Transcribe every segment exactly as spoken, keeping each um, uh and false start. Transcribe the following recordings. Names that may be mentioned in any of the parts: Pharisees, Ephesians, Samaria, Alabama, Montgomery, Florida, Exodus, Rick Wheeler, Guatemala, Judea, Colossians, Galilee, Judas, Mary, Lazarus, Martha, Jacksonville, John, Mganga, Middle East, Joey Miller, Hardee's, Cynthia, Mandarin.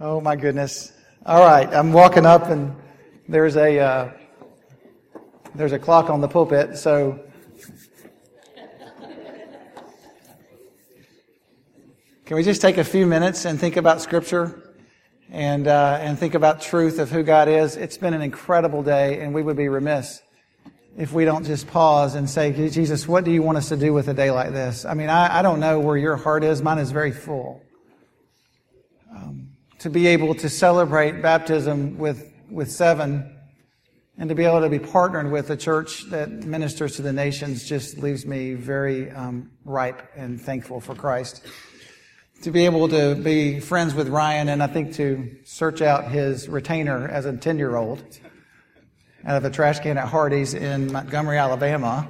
Oh, my goodness. All right, I'm walking up, and there's a uh, there's a clock on the pulpit, so can we just take a few minutes and think about Scripture and uh, and think about truth of who God is? It's been an incredible day, and we would be remiss if we don't just pause and say, Jesus, what do you want us to do with a day like this? I mean, I, I don't know where your heart is. Mine is very full. Um, to be able to celebrate baptism with, with seven and to be able to be partnered with a church that ministers to the nations just leaves me very um, ripe and thankful for Christ. To be able to be friends with Ryan and I think to search out his retainer as a ten-year-old out of a trash can at Hardee's in Montgomery, Alabama.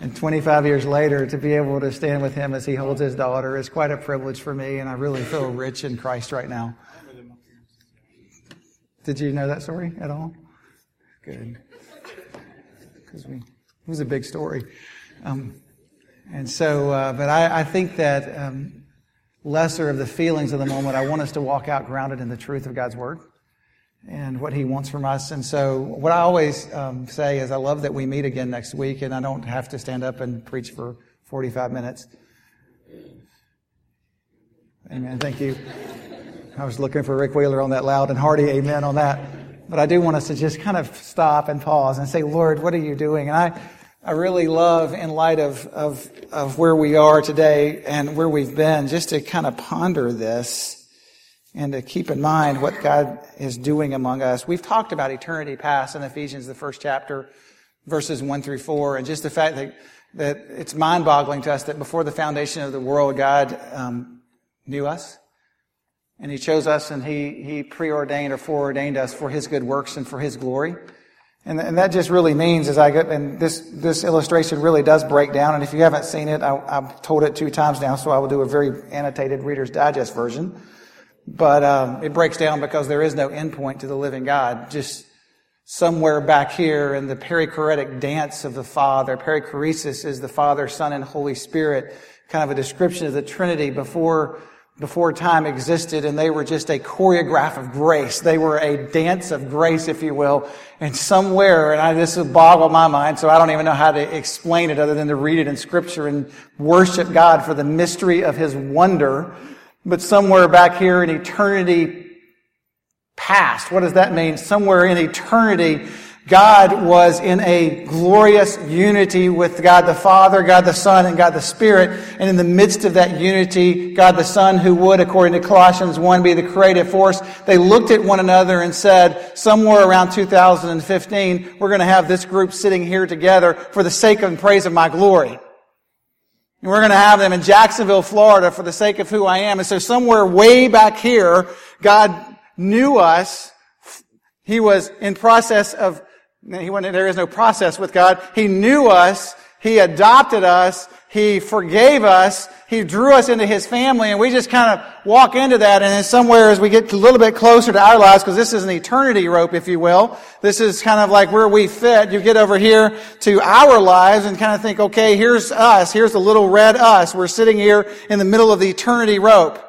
And twenty-five years later, to be able to stand with him as he holds his daughter is quite a privilege for me, and I really feel rich in Christ right now. Did you know that story at all? Good. Because we, it was a big story. Um, and so, uh, but I, I think that um, lesser of the feelings of the moment, I want us to walk out grounded in the truth of God's Word and what he wants from us. And so what I always um, say is I love that we meet again next week and I don't have to stand up and preach for forty-five minutes. Amen. Thank you. I was looking for Rick Wheeler on that loud and hearty amen on that. But I do want us to just kind of stop and pause and say, Lord, what are you doing? And I, I really love, in light of, of, of where we are today and where we've been, just to kind of ponder this. And to keep in mind what God is doing among us. We've talked about eternity past in Ephesians, the first chapter, verses one through four, and just the fact that, that it's mind-boggling to us that before the foundation of the world, God um, knew us, and He chose us, and He He preordained or foreordained us for His good works and for His glory. And, and that just really means, as I get, and this this illustration really does break down. And if you haven't seen it, I, I've told it two times now, so I will do a very annotated Reader's Digest version. But um, it breaks down because there is no end point to the living God. Just somewhere back here in the perichoretic dance of the Father. Perichoresis is the Father, Son, and Holy Spirit. Kind of a description of the Trinity before before time existed. And they were just a choreograph of grace. They were a dance of grace, if you will. And somewhere, and I, this would boggle my mind, so I don't even know how to explain it other than to read it in Scripture and worship God for the mystery of His wonder. But somewhere back here in eternity past, what does that mean? Somewhere in eternity, God was in a glorious unity with God the Father, God the Son, and God the Spirit. And in the midst of that unity, God the Son, who would, according to Colossians one, be the creative force, they looked at one another and said, somewhere around two thousand fifteen, we're going to have this group sitting here together for the sake and praise of my glory. And we're going to have them in Jacksonville, Florida, for the sake of who I am. And so somewhere way back here, God knew us. He was in process of, he wasn't, there is no process with God. He knew us. He adopted us. He forgave us. He drew us into His family. And we just kind of walk into that. And then somewhere as we get a little bit closer to our lives, because this is an eternity rope, if you will. This is kind of like where we fit. You get over here to our lives and kind of think, okay, here's us. Here's the little red us. We're sitting here in the middle of the eternity rope.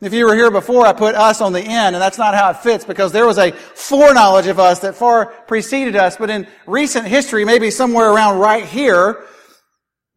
If you were here before, I put us on the end, and that's not how it fits, because there was a foreknowledge of us that far preceded us. But in recent history, maybe somewhere around right here,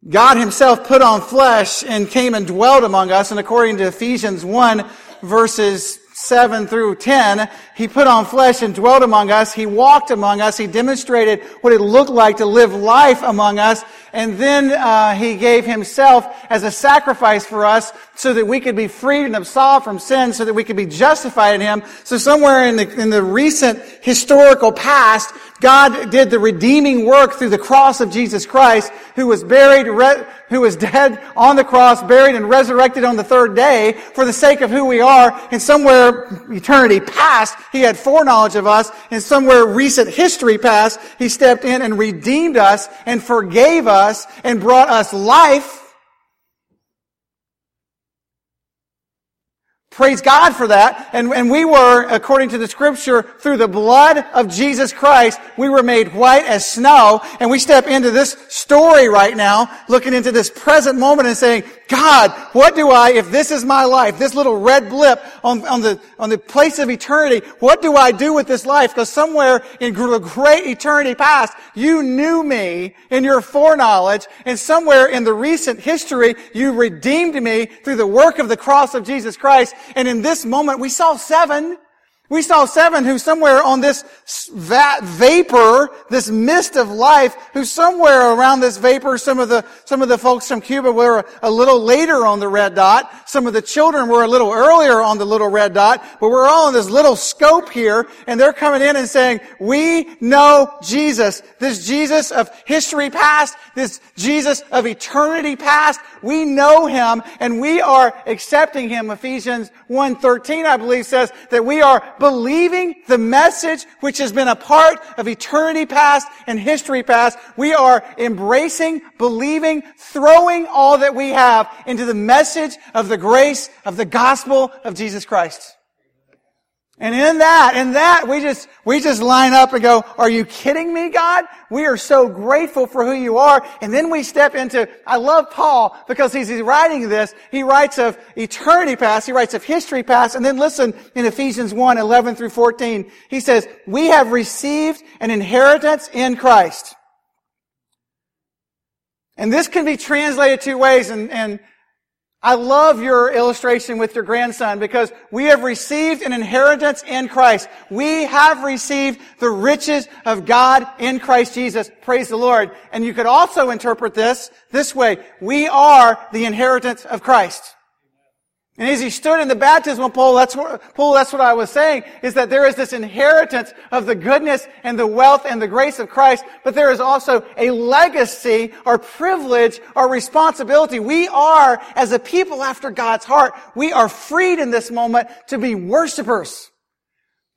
God Himself put on flesh and came and dwelt among us. And according to Ephesians one, verses seven through ten, He put on flesh and dwelt among us. He walked among us. He demonstrated what it looked like to live life among us. And then uh, He gave Himself as a sacrifice for us so that we could be freed and absolved from sin, so that we could be justified in Him. So somewhere in the, in the recent historical past, God did the redeeming work through the cross of Jesus Christ, who was buried, re- who was dead on the cross, buried and resurrected on the third day for the sake of who we are. And somewhere eternity past, He had foreknowledge of us, and somewhere recent history past, He stepped in and redeemed us and forgave us and brought us life, Praise God for that. And, and we were, according to the Scripture, through the blood of Jesus Christ, we were made white as snow. And we step into this story right now, looking into this present moment and saying, God, what do I, if this is my life, this little red blip on, on the on the place of eternity, what do I do with this life? Because somewhere in the great eternity past, you knew me in your foreknowledge. And somewhere in the recent history, you redeemed me through the work of the cross of Jesus Christ. And in this moment, we saw seven. We saw seven who somewhere on this va- vapor, this mist of life, who somewhere around this vapor, some of the some of the folks from Cuba were a little later on the red dot. Some of the children were a little earlier on the little red dot. But we're all in this little scope here, and they're coming in and saying, we know Jesus. This Jesus of history past, this Jesus of eternity past, we know Him, and we are accepting Him. Ephesians one thirteen, I believe, says that we are believing the message which has been a part of eternity past and history past. We are embracing, believing, throwing all that we have into the message of the grace of the gospel of Jesus Christ. And in that, in that, we just, we just line up and go, are you kidding me, God? We are so grateful for who you are. And then we step into, I love Paul because he's writing this. He writes of eternity past. He writes of history past. And then listen, in Ephesians one, eleven through fourteen, he says, we have received an inheritance in Christ. And this can be translated two ways, and, and I love your illustration with your grandson, because we have received an inheritance in Christ. We have received the riches of God in Christ Jesus. Praise the Lord. And you could also interpret this this way. We are the inheritance of Christ. And as he stood in the baptismal pool, that's what, pool, that's what I was saying, is that there is this inheritance of the goodness and the wealth and the grace of Christ, but there is also a legacy or privilege or responsibility. We are, as a people after God's heart, we are freed in this moment to be worshipers.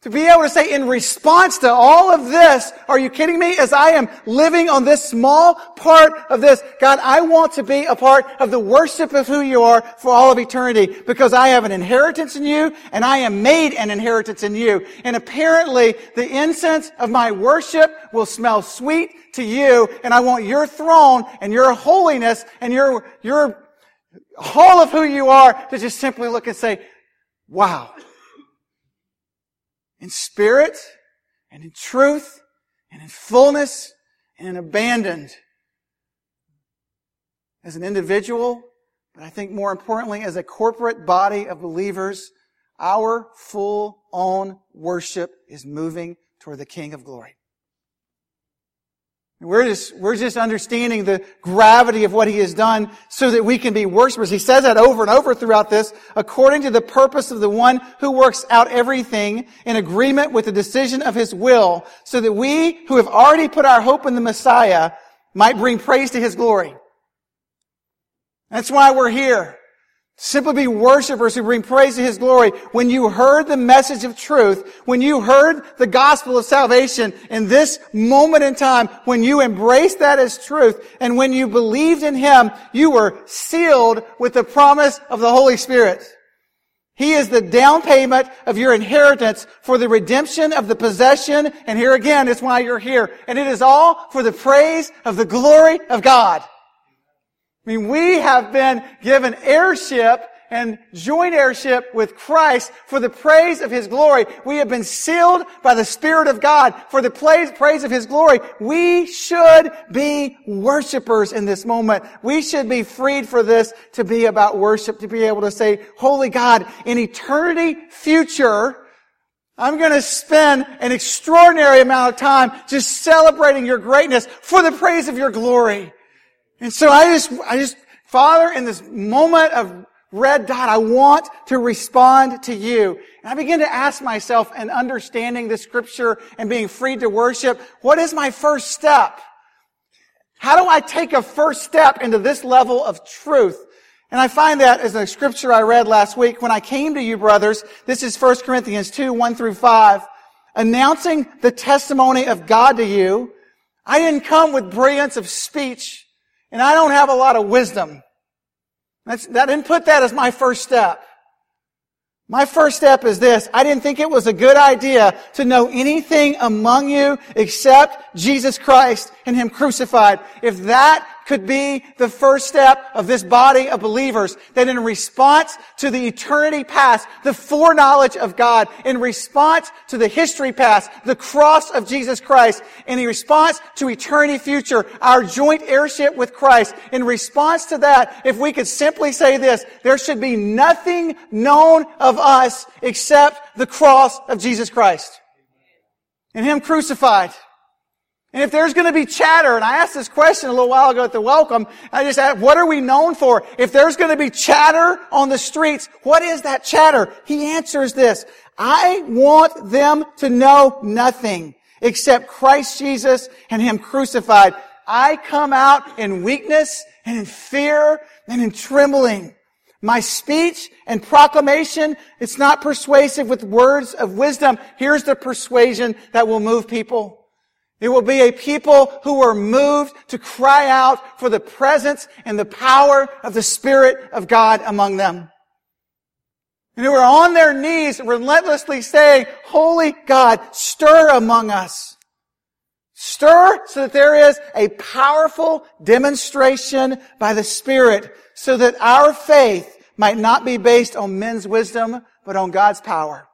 To be able to say, in response to all of this, are you kidding me? As I am living on this small part of this, God, I want to be a part of the worship of who you are for all of eternity, because I have an inheritance in you, and I am made an inheritance in you. And apparently, the incense of my worship will smell sweet to you, and I want your throne and your holiness and your, your whole of who you are to just simply look and say, wow. In spirit, and in truth, and in fullness, and in abandoned. As an individual, but I think more importantly as a corporate body of believers, our full-on worship is moving toward the King of Glory. We're just, we're just understanding the gravity of what He has done so that we can be worshipers. He says that over and over throughout this, according to the purpose of the one who works out everything in agreement with the decision of His will, so that we who have already put our hope in the Messiah might bring praise to His glory. That's why we're here. Simply be worshipers who bring praise to His glory. When you heard the message of truth, when you heard the gospel of salvation in this moment in time, when you embraced that as truth, and when you believed in Him, you were sealed with the promise of the Holy Spirit. He is the down payment of your inheritance for the redemption of the possession, and here again is why you're here. And it is all for the praise of the glory of God. I mean, we have been given heirship and joint heirship with Christ for the praise of His glory. We have been sealed by the Spirit of God for the praise of His glory. We should be worshipers in this moment. We should be freed for this to be about worship, to be able to say, Holy God, in eternity future, I'm going to spend an extraordinary amount of time just celebrating your greatness for the praise of your glory. And so I just, I just, Father, in this moment of red dot, I want to respond to you. And I begin to ask myself, in understanding the Scripture and being freed to worship, what is my first step? How do I take a first step into this level of truth? And I find that as a Scripture I read last week, when I came to you, brothers, this is First Corinthians two, one through five, announcing the testimony of God to you. I didn't come with brilliance of speech, and I don't have a lot of wisdom. That's, that didn't put that as my first step. My first step is this. I didn't think it was a good idea to know anything among you except Jesus Christ and Him crucified. If that could be the first step of this body of believers, then in response to the eternity past, the foreknowledge of God, in response to the history past, the cross of Jesus Christ, in response to eternity future, our joint heirship with Christ, in response to that, if we could simply say this, there should be nothing known of us except the cross of Jesus Christ and Him crucified. And if there's going to be chatter, and I asked this question a little while ago at the welcome, I just asked, what are we known for? If there's going to be chatter on the streets, what is that chatter? He answers this, I want them to know nothing except Christ Jesus and Him crucified. I come out in weakness and in fear and in trembling. My speech and proclamation, it's not persuasive with words of wisdom. Here's the persuasion that will move people. There will be a people who are moved to cry out for the presence and the power of the Spirit of God among them. And who are on their knees relentlessly saying, Holy God, stir among us. Stir so that there is a powerful demonstration by the Spirit so that our faith might not be based on men's wisdom, but on God's power.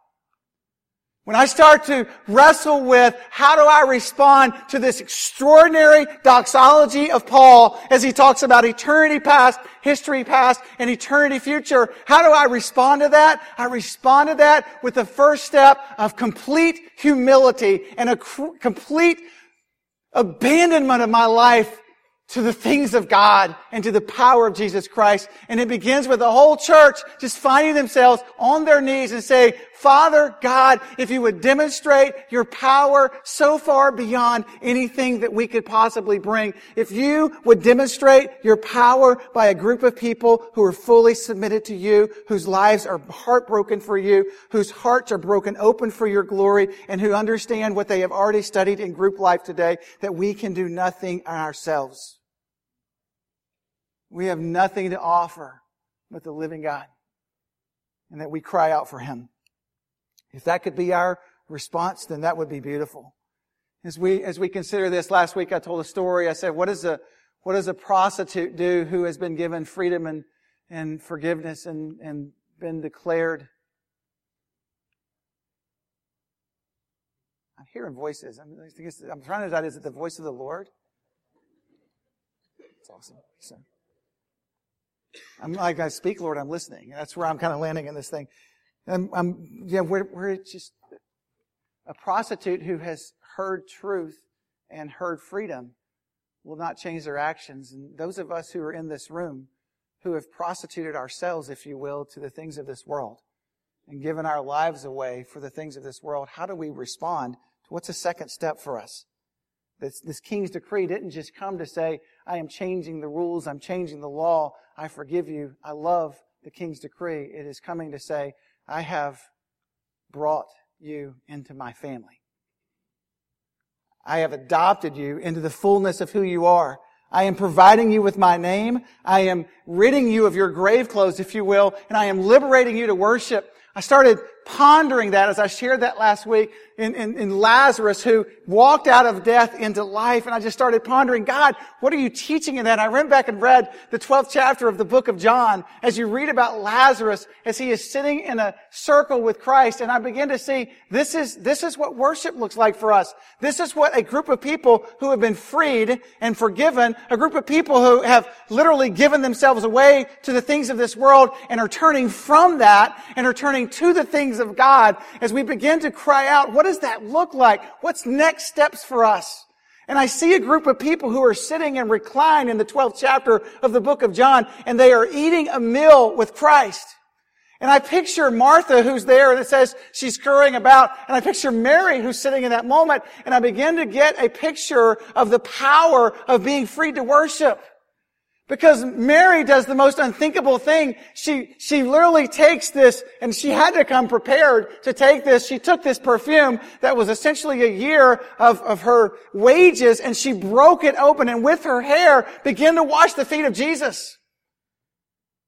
When I start to wrestle with how do I respond to this extraordinary doxology of Paul as he talks about eternity past, history past, and eternity future, how do I respond to that? I respond to that with the first step of complete humility and a complete abandonment of my life to the things of God and to the power of Jesus Christ. And it begins with the whole church just finding themselves on their knees and saying, Father God, if you would demonstrate your power so far beyond anything that we could possibly bring, if you would demonstrate your power by a group of people who are fully submitted to you, whose lives are heartbroken for you, whose hearts are broken open for your glory, and who understand what they have already studied in group life today, that we can do nothing ourselves. We have nothing to offer but the living God, and that we cry out for Him. If that could be our response, then that would be beautiful. As we, as we consider this, last week I told a story. I said, what does a, what does a prostitute do who has been given freedom and, and forgiveness and, and been declared? I'm hearing voices. I'm, I think it's, I'm trying to decide, is it the voice of the Lord? It's awesome. So. I'm like, I speak, Lord, I'm listening. That's where I'm kind of landing in this thing. I'm, I'm yeah, we're, we're just a prostitute who has heard truth and heard freedom will not change their actions. And those of us who are in this room who have prostituted ourselves, if you will, to the things of this world and given our lives away for the things of this world, how do we respond to what's a second step for us? This, this King's decree didn't just come to say, I am changing the rules, I'm changing the law, I forgive you. I love the King's decree. It is coming to say, I have brought you into my family. I have adopted you into the fullness of who you are. I am providing you with my name. I am ridding you of your grave clothes, if you will, and I am liberating you to worship. I started pondering that as I shared that last week in, in, in Lazarus, who walked out of death into life. And I just started pondering, God, what are you teaching in that? And I went back and read the twelfth chapter of the book of John as you read about Lazarus as he is sitting in a circle with Christ. And I began to see this is, this is what worship looks like for us. This is what a group of people who have been freed and forgiven, a group of people who have literally given themselves away to the things of this world and are turning from that and are turning to the things of God, as we begin to cry out, what does that look like? What's next steps for us? And I see a group of people who are sitting and reclined in the twelfth chapter of the book of John, and they are eating a meal with Christ. And I picture Martha, who's there, and it says she's scurrying about. And I picture Mary, who's sitting in that moment, and I begin to get a picture of the power of being free to worship. Because Mary does the most unthinkable thing. She, she literally takes this, and she had to come prepared to take this. She took this perfume that was essentially a year of, of her wages, and she broke it open and with her hair began to wash the feet of Jesus.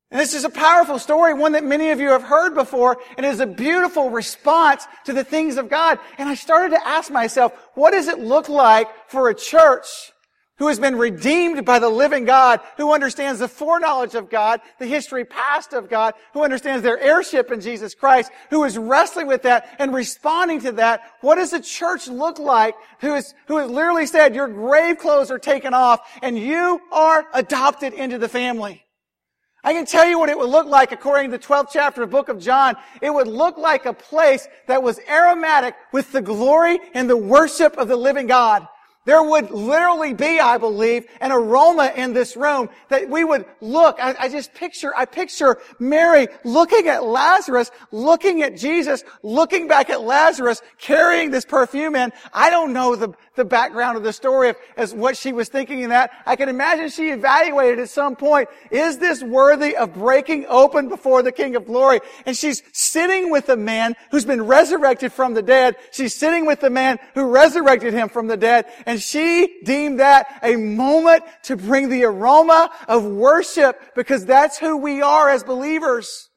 And this is a powerful story, one that many of you have heard before, and it is a beautiful response to the things of God. And I started to ask myself, what does it look like for a church who has been redeemed by the living God, who understands the foreknowledge of God, the history past of God, who understands their heirship in Jesus Christ, who is wrestling with that and responding to that? What does a church look like who is, who has literally said, your grave clothes are taken off and you are adopted into the family? I can tell you what it would look like according to the twelfth chapter of the book of John. It would look like a place that was aromatic with the glory and the worship of the living God. There would literally be, I believe, an aroma in this room that we would look. I, I just picture, I picture Mary looking at Lazarus, looking at Jesus, looking back at Lazarus, carrying this perfume in. I don't know the, the background of the story of, as what she was thinking in that. I can imagine she evaluated at some point, is this worthy of breaking open before the King of Glory? And she's sitting with a man who's been resurrected from the dead. She's sitting with the man who resurrected him from the dead. And And she deemed that a moment to bring the aroma of worship, because that's who we are as believers.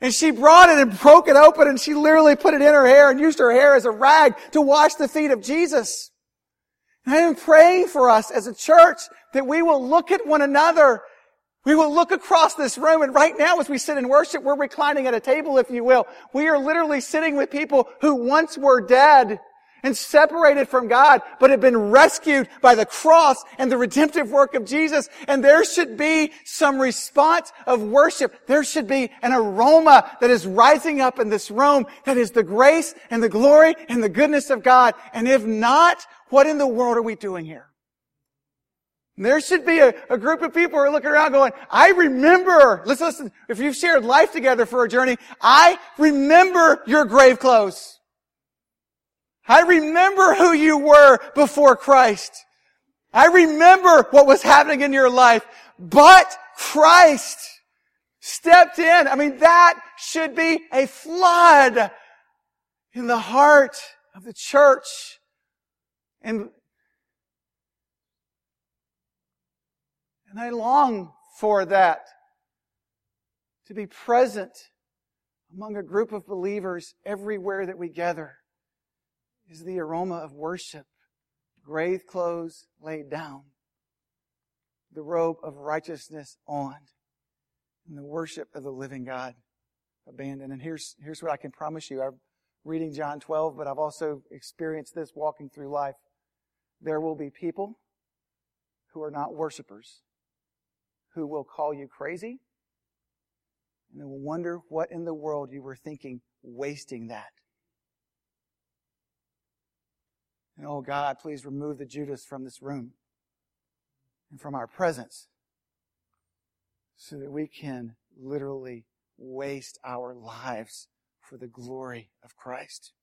And she brought it and broke it open, and she literally put it in her hair and used her hair as a rag to wash the feet of Jesus. And I am praying for us as a church that we will look at one another. We will look across this room, and right now as we sit in worship, we're reclining at a table, if you will. We are literally sitting with people who once were dead and separated from God, but have been rescued by the cross and the redemptive work of Jesus. And there should be some response of worship. There should be an aroma that is rising up in this room that is the grace and the glory and the goodness of God. And if not, what in the world are we doing here? There should be a, a group of people who are looking around going, I remember, let's listen, if you've shared life together for a journey, I remember your grave clothes. I remember who you were before Christ. I remember what was happening in your life. But Christ stepped in. I mean, that should be a flood in the heart of the church. And, and I long for that to be present among a group of believers everywhere that we gather. Is the aroma of worship, grave clothes laid down, the robe of righteousness on, and the worship of the living God abandoned. And here's, here's what I can promise you. I'm reading John twelve, but I've also experienced this walking through life. There will be people who are not worshipers, who will call you crazy, and they will wonder what in the world you were thinking, wasting that. And oh God, please remove the Judas from this room and from our presence so that we can literally waste our lives for the glory of Christ.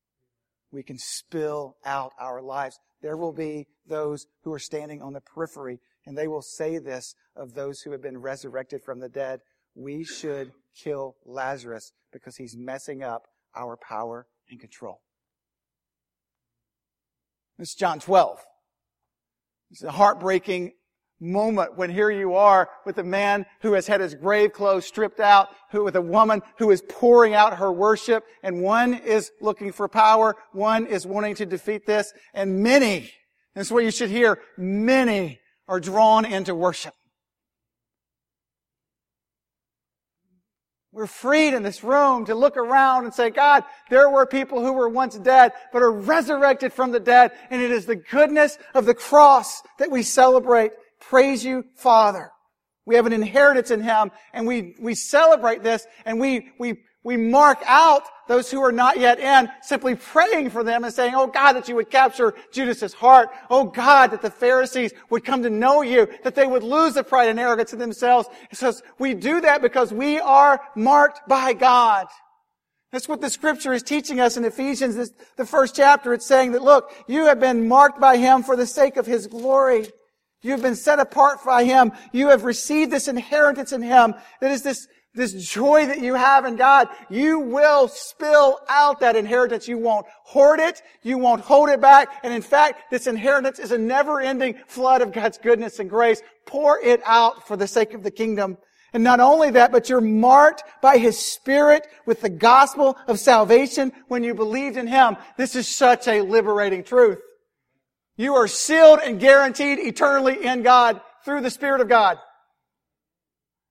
We can spill out our lives. There will be those who are standing on the periphery, and they will say this of those who have been resurrected from the dead. We should kill Lazarus because he's messing up our power and control. It's John twelve. It's a heartbreaking moment when here you are with a man who has had his grave clothes stripped out, who with a woman who is pouring out her worship, and one is looking for power, one is wanting to defeat this, and many, and that's what you should hear, many are drawn into worship. We're freed in this room to look around and say, God, there were people who were once dead, but are resurrected from the dead. And it is the goodness of the cross that we celebrate. Praise you, Father. We have an inheritance in Him, and we, we celebrate this, and we, we, we mark out those who are not yet in, simply praying for them and saying, oh God, that you would capture Judas's heart. Oh God, that the Pharisees would come to know you, that they would lose the pride and arrogance in themselves. It says we do that because we are marked by God. That's what the scripture is teaching us in Ephesians, this, the first chapter. It's saying that, look, you have been marked by Him for the sake of His glory. You have been set apart by Him. You have received this inheritance in Him that is this This joy that you have in God. You will spill out that inheritance. You won't hoard it. You won't hold it back. And in fact, this inheritance is a never-ending flood of God's goodness and grace. Pour it out for the sake of the kingdom. And not only that, but you're marked by His Spirit with the gospel of salvation when you believed in Him. This is such a liberating truth. You are sealed and guaranteed eternally in God through the Spirit of God.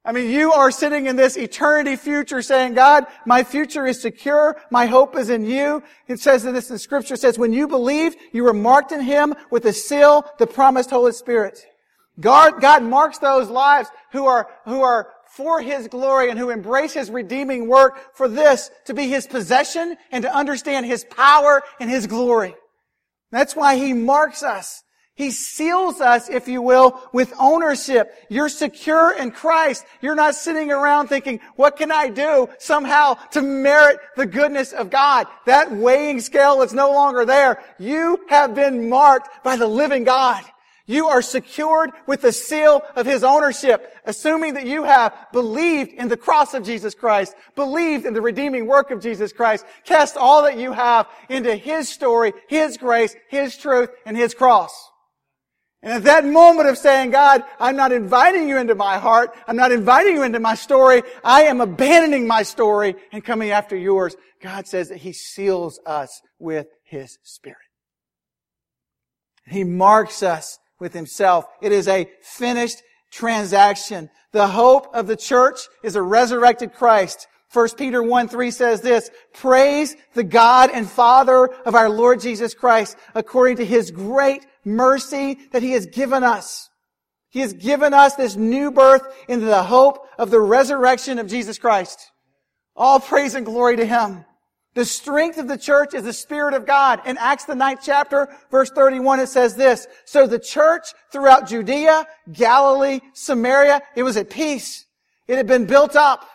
I mean, you are sitting in this eternity future saying, God, my future is secure. My hope is in You. It says in this in Scripture, it says, when you believe, you were marked in Him with the seal, the promised Holy Spirit. God, God marks those lives who are, who are for His glory and who embrace His redeeming work for this to be His possession and to understand His power and His glory. That's why He marks us. He seals us, if you will, with ownership. You're secure in Christ. You're not sitting around thinking, what can I do somehow to merit the goodness of God? That weighing scale is no longer there. You have been marked by the living God. You are secured with the seal of His ownership, assuming that you have believed in the cross of Jesus Christ, believed in the redeeming work of Jesus Christ. Cast all that you have into His story, His grace, His truth, and His cross. And at that moment of saying, God, I'm not inviting You into my heart. I'm not inviting You into my story. I am abandoning my story and coming after Yours. God says that He seals us with His Spirit. He marks us with Himself. It is a finished transaction. The hope of the church is a resurrected Christ. First Peter one three says this, praise the God and Father of our Lord Jesus Christ, according to His great mercy that He has given us. He has given us this new birth into the hope of the resurrection of Jesus Christ. All praise and glory to Him. The strength of the church is the Spirit of God. In Acts, the ninth chapter, verse thirty-one, it says this, so the church throughout Judea, Galilee, Samaria, it was at peace. It had been built up.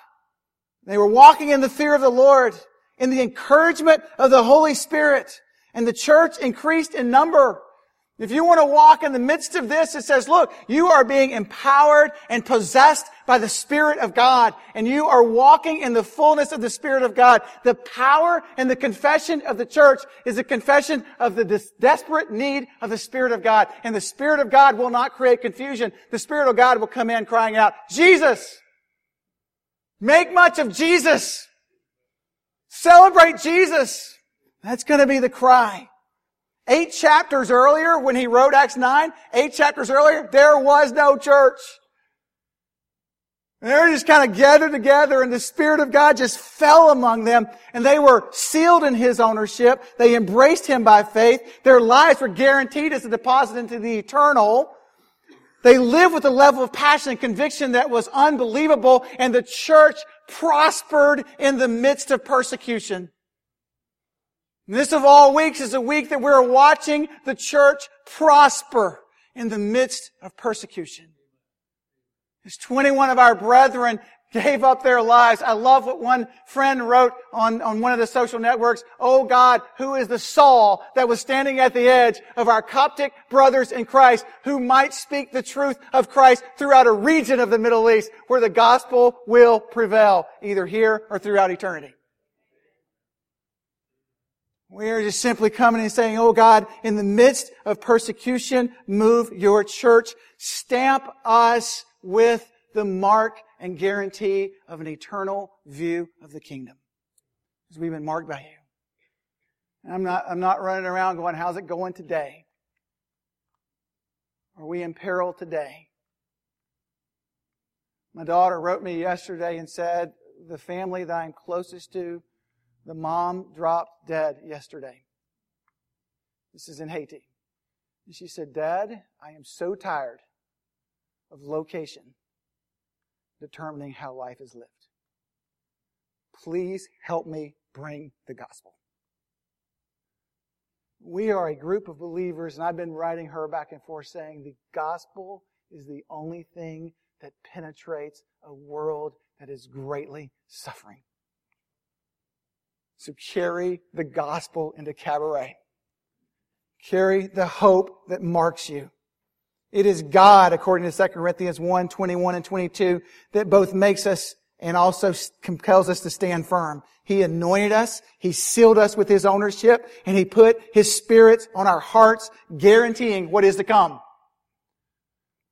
They were walking in the fear of the Lord, in the encouragement of the Holy Spirit, and the church increased in number. If you want to walk in the midst of this, it says, look, you are being empowered and possessed by the Spirit of God, and you are walking in the fullness of the Spirit of God. The power and the confession of the church is a confession of the des- desperate need of the Spirit of God, and the Spirit of God will not create confusion. The Spirit of God will come in crying out, Jesus! Make much of Jesus! Celebrate Jesus! That's going to be the cry. Eight chapters earlier, when he wrote Acts nine, eight chapters earlier, there was no church. And they were just kind of gathered together, and the Spirit of God just fell among them, and they were sealed in His ownership. They embraced Him by faith. Their lives were guaranteed as a deposit into the eternal. They lived with a level of passion and conviction that was unbelievable, and the church prospered in the midst of persecution. This of all weeks is a week that we're watching the church prosper in the midst of persecution. As twenty-one of our brethren gave up their lives, I love what one friend wrote on, on one of the social networks, oh God, who is the Saul that was standing at the edge of our Coptic brothers in Christ who might speak the truth of Christ throughout a region of the Middle East where the gospel will prevail, either here or throughout eternity. We are just simply coming and saying, oh God, in the midst of persecution, move your church. Stamp us with the mark and guarantee of an eternal view of the kingdom. Because we've been marked by you. And I'm not, I'm not running around going, how's it going today? Are we in peril today? My daughter wrote me yesterday and said, the family that I'm closest to, the mom dropped dead yesterday. This is in Haiti. And she said, Dad, I am so tired of location determining how life is lived. Please help me bring the gospel. We are a group of believers, and I've been writing her back and forth saying the gospel is the only thing that penetrates a world that is greatly suffering. So carry the gospel into Cabaret. Carry the hope that marks you. It is God, according to Second Corinthians one, twenty-one and twenty-two, that both makes us and also compels us to stand firm. He anointed us, He sealed us with His ownership, and He put His Spirit on our hearts, guaranteeing what is to come.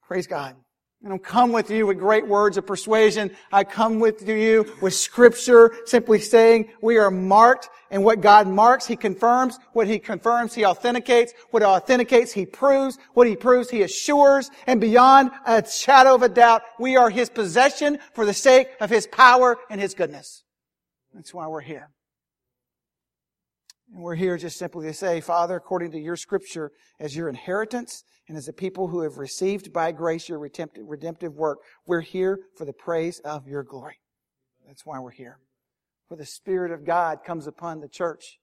Praise God. I don't come with you with great words of persuasion. I come with you with Scripture, simply saying we are marked, and what God marks, He confirms. What He confirms, He authenticates. What He authenticates, He proves. What He proves, He assures. And beyond a shadow of a doubt, we are His possession for the sake of His power and His goodness. That's why we're here. And we're here just simply to say, Father, according to your Scripture, as your inheritance and as a people who have received by grace your redemptive work, we're here for the praise of your glory. That's why we're here. For the Spirit of God comes upon the church,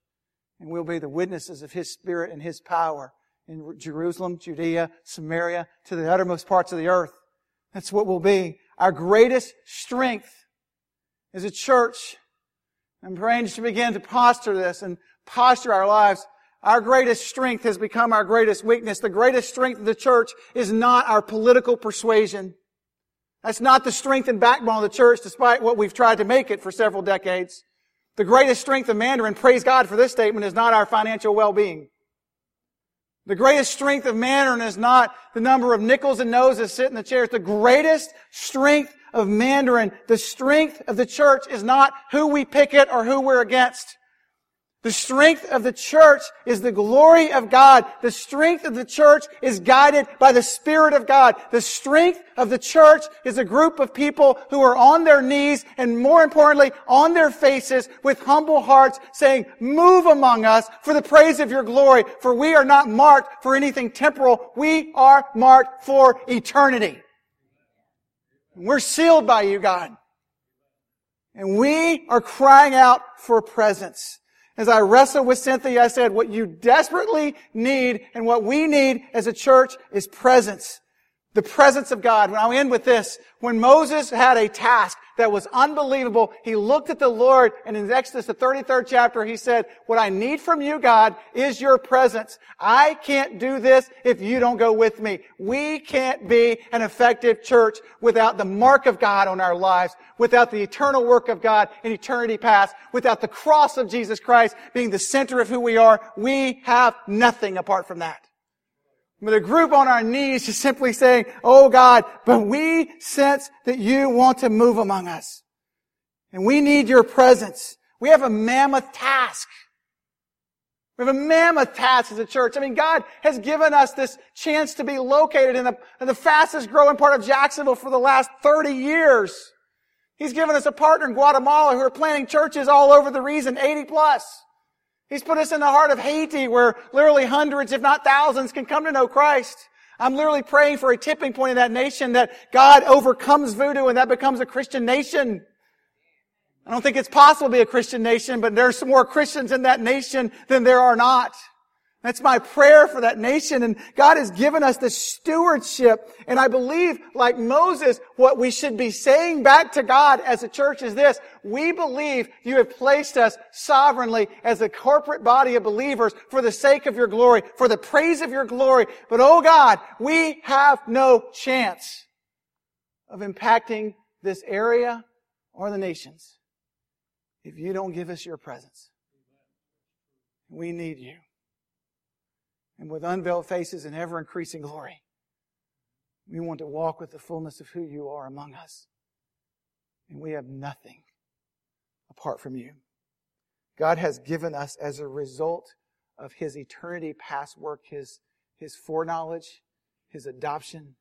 and we'll be the witnesses of His Spirit and His power in Jerusalem, Judea, Samaria, to the uttermost parts of the earth. That's what we'll be. Our greatest strength as a church, I'm praying to begin to posture this and posture our lives. Our greatest strength has become our greatest weakness. The greatest strength of the church is not our political persuasion. That's not the strength and backbone of the church, despite what we've tried to make it for several decades. The greatest strength of Mandarin, praise God for this statement, is not our financial well-being. The greatest strength of Mandarin is not the number of nickels and noses that sit in the chairs. The greatest strength of Mandarin, the strength of the church, is not who we picket or who we're against. The strength of the church is the glory of God. The strength of the church is guided by the Spirit of God. The strength of the church is a group of people who are on their knees and, more importantly, on their faces with humble hearts saying, move among us for the praise of your glory, for we are not marked for anything temporal. We are marked for eternity. We're sealed by you, God. And we are crying out for presence. As I wrestled with Cynthia, I said, what you desperately need and what we need as a church is presence. The presence of God. And I'll end with this. When Moses had a task that was unbelievable, he looked at the Lord, and in Exodus, the thirty-third chapter, he said, what I need from you, God, is your presence. I can't do this if you don't go with me. We can't be an effective church without the mark of God on our lives, without the eternal work of God in eternity past, without the cross of Jesus Christ being the center of who we are. We have nothing apart from that. With a group on our knees just simply saying, oh God, but we sense that you want to move among us. And we need your presence. We have a mammoth task. We have a mammoth task as a church. I mean, God has given us this chance to be located in the, in the fastest growing part of Jacksonville for the last thirty years. He's given us a partner in Guatemala who are planting churches all over the region, eighty plus. He's put us in the heart of Haiti, where literally hundreds, if not thousands, can come to know Christ. I'm literally praying for a tipping point in that nation, that God overcomes voodoo and that becomes a Christian nation. I don't think it's possible to be a Christian nation, but there's more Christians in that nation than there are not. That's my prayer for that nation. And God has given us this stewardship. And I believe, like Moses, what we should be saying back to God as a church is this. We believe you have placed us sovereignly as a corporate body of believers for the sake of your glory, for the praise of your glory. But, oh God, we have no chance of impacting this area or the nations if you don't give us your presence. We need you. And with unveiled faces and ever-increasing glory, we want to walk with the fullness of who you are among us. And we have nothing apart from you. God has given us, as a result of His eternity past work, His, His foreknowledge, His adoption,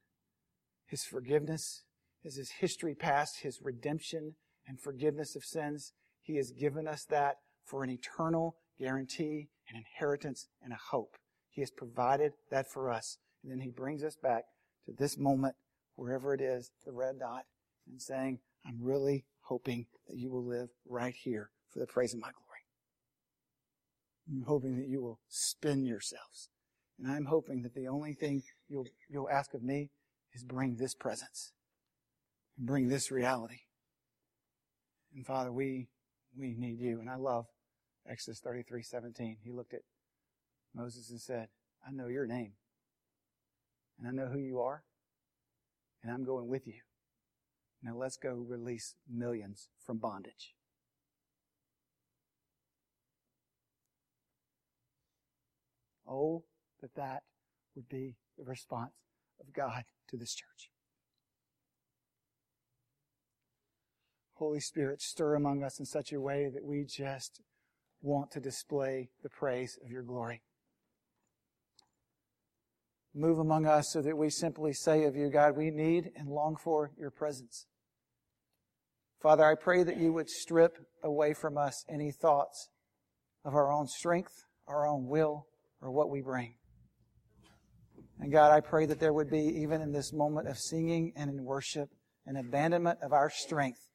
His forgiveness, His, His history past, His redemption and forgiveness of sins. He has given us that for an eternal guarantee, an inheritance, and a hope. He has provided that for us. And then He brings us back to this moment, wherever it is, the red dot, and saying, I'm really hoping that you will live right here for the praise of my glory. I'm hoping that you will spend yourselves. And I'm hoping that the only thing you'll, you'll ask of me is bring this presence. And bring this reality. And Father, we, we need you. And I love Exodus thirty-three seventeen. He looked at Moses and said, I know your name, and I know who you are, and I'm going with you. Now let's go release millions from bondage. Oh, that that would be the response of God to this church. Holy Spirit, stir among us in such a way that we just want to display the praise of your glory. Move among us so that we simply say of you, God, we need and long for your presence. Father, I pray that you would strip away from us any thoughts of our own strength, our own will, or what we bring. And God, I pray that there would be, even in this moment of singing and in worship, an abandonment of our strength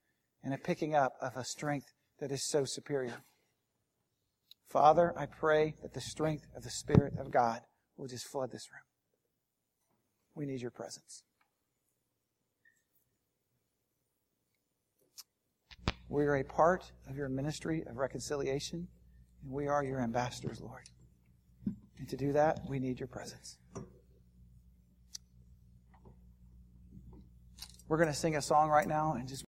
and a picking up of a strength that is so superior. Father, I pray that the strength of the Spirit of God will just flood this room. We need your presence. We are a part of your ministry of reconciliation, and we are your ambassadors, Lord. And to do that, we need your presence. We're going to sing a song right now and just